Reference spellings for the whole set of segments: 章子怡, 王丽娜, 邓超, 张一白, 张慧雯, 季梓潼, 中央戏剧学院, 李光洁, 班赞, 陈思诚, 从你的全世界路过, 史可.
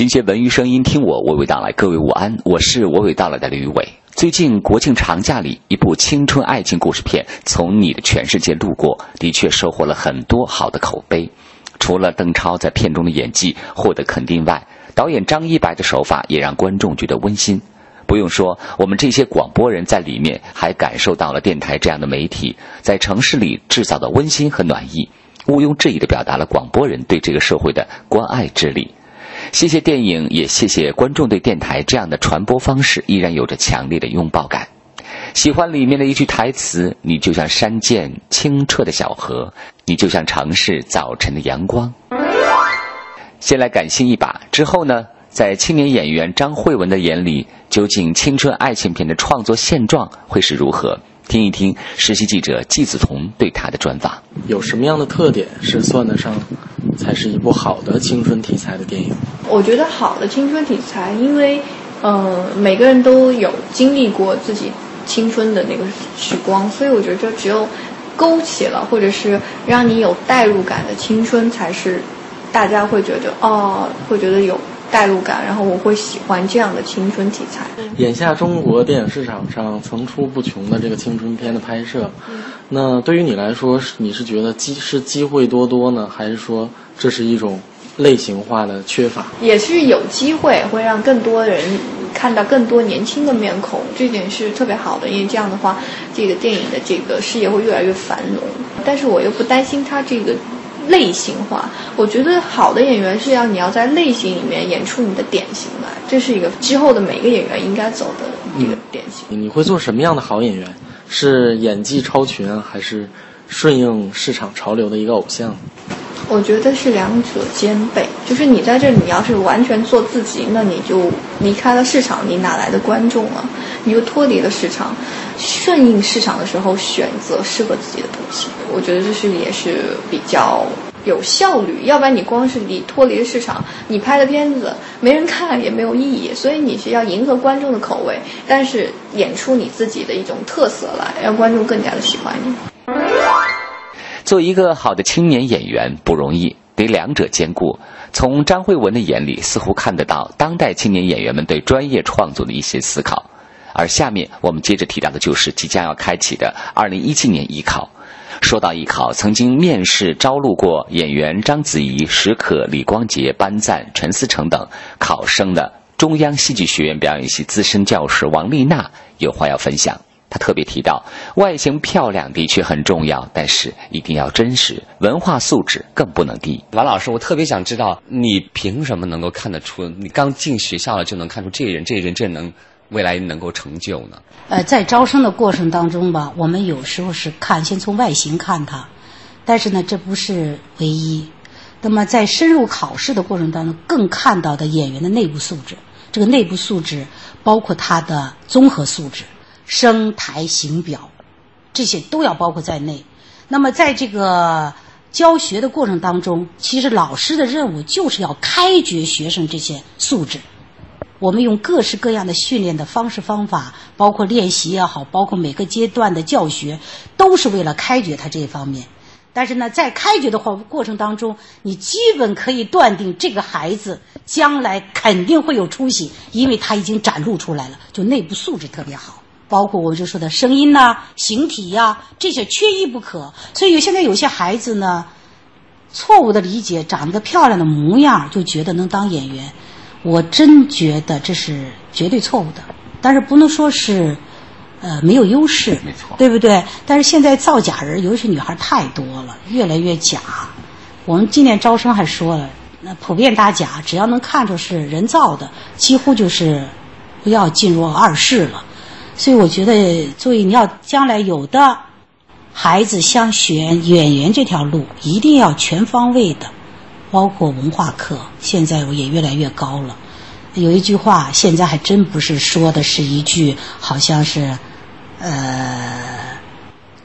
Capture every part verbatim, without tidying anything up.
寻些文娱声音，听我娓娓道来。各位午安，我是娓娓道来的吕伟。最近国庆长假里，一部青春爱情故事片《从你的全世界路过》的确收获了很多好的口碑。除了邓超在片中的演技获得肯定外，导演张一白的手法也让观众觉得温馨。不用说，我们这些广播人在里面还感受到了电台这样的媒体在城市里制造的温馨和暖意，毋庸置疑地表达了广播人对这个社会的关爱之力。谢谢电影，也谢谢观众对电台这样的传播方式依然有着强烈的拥抱感。喜欢里面的一句台词：你就像山涧清澈的小河，你就像城市早晨的阳光。先来感性一把，之后呢，在青年演员张慧雯的眼里，究竟青春爱情片的创作现状会是如何？听一听实习记者季梓潼对她的专访。有什么样的特点是算得上才是一部好的青春题材的电影？我觉得好的青春题材，因为呃，每个人都有经历过自己青春的那个时光，所以我觉得只有勾起了或者是让你有代入感的青春，才是大家会觉得哦，会觉得有代入感，然后我会喜欢这样的青春题材。眼下中国电影市场上层出不穷的这个青春片的拍摄，嗯、那对于你来说，你是觉得机是机会多多呢，还是说这是一种类型化的缺乏？也是有机会会让更多人看到更多年轻的面孔，这点是特别好的，因为这样的话，这个电影的这个事业会越来越繁荣。但是我又不担心它这个类型化，我觉得好的演员是要你要在类型里面演出你的典型来，这是一个之后的每个演员应该走的一个典型。嗯、你会做什么样的好演员？是演技超群，还是顺应市场潮流的一个偶像？我觉得是两者兼备，就是你在这里你要是完全做自己，那你就离开了市场，你哪来的观众啊？你就脱离了市场。顺应市场的时候，选择适合自己的东西，我觉得这是也是比较有效率。要不然你光是你脱离了市场，你拍的片子没人看也没有意义。所以你是要迎合观众的口味，但是演出你自己的一种特色来，让观众更加的喜欢你。做一个好的青年演员不容易，得两者兼顾。从张慧雯的眼里，似乎看得到当代青年演员们对专业创作的一些思考。而下面我们接着提到的就是即将要开启的二零一七年艺考。说到艺考，曾经面试招录过演员章子怡、史可、李光洁、班赞、陈思诚等考生的中央戏剧学院表演系资深教师王丽娜有话要分享。他特别提到，外形漂亮的确很重要，但是一定要真实，文化素质更不能低。王老师，我特别想知道，你凭什么能够看得出，你刚进学校了就能看出这人这人这能未来能够成就呢？呃，在招生的过程当中吧，我们有时候是看先从外形看他，但是呢，这不是唯一。那么在深入考试的过程当中，更看到的演员的内部素质，这个内部素质包括他的综合素质。声台形表，这些都要包括在内。那么在这个教学的过程当中，其实老师的任务就是要开掘学生这些素质。我们用各式各样的训练的方式方法，包括练习也好，包括每个阶段的教学，都是为了开掘他这一方面。但是呢，在开掘的过程当中，你基本可以断定这个孩子将来肯定会有出息，因为他已经展露出来了，就内部素质特别好。包括我就说的声音呐、啊、形体呀、啊，这些缺一不可。所以现在有些孩子呢，错误的理解长得漂亮的模样就觉得能当演员，我真觉得这是绝对错误的。但是不能说是，呃，没有优势，没错，对不对？但是现在造假人，尤其女孩太多了，越来越假。我们今年招生还说了，那普遍打假，只要能看出是人造的，几乎就是不要进入二试了。所以我觉得，作为你要将来有的孩子想选演员这条路，一定要全方位的，包括文化课。现在我也越来越高了。有一句话，现在还真不是说的是一句好像是呃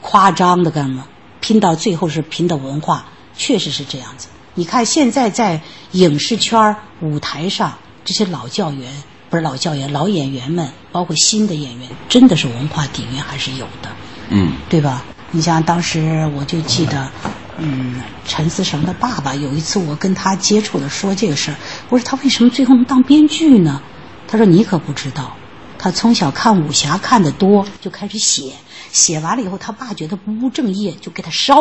夸张的干嘛，拼到最后是拼的文化，确实是这样子。你看现在在影视圈舞台上，这些老教员。不是老教员，老演员们，包括新的演员，真的是文化底蕴还是有的，嗯，对吧？你像当时我就记得，嗯，陈思诚的爸爸有一次我跟他接触的说这个事儿，我说他为什么最后能当编剧呢？他说你可不知道，他从小看武侠看得多，就开始写，写完了以后他爸觉得不务正业，就给他烧。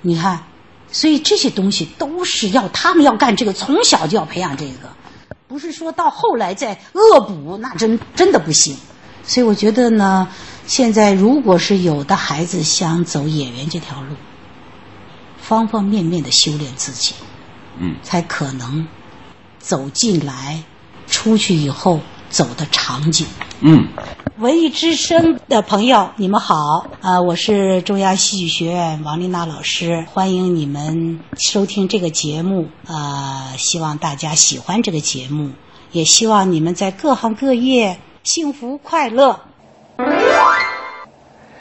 你看，所以这些东西都是要他们要干这个，从小就要培养这个，不是说到后来再恶补，那真真的不行。所以我觉得呢，现在如果是有的孩子想走演员这条路，方方面面的修炼自己，嗯，才可能走进来，出去以后走的长久。嗯，文艺之声的朋友，你们好啊！我是中央戏剧学院王丽娜老师，欢迎你们收听这个节目啊、呃！希望大家喜欢这个节目，也希望你们在各行各业幸福快乐。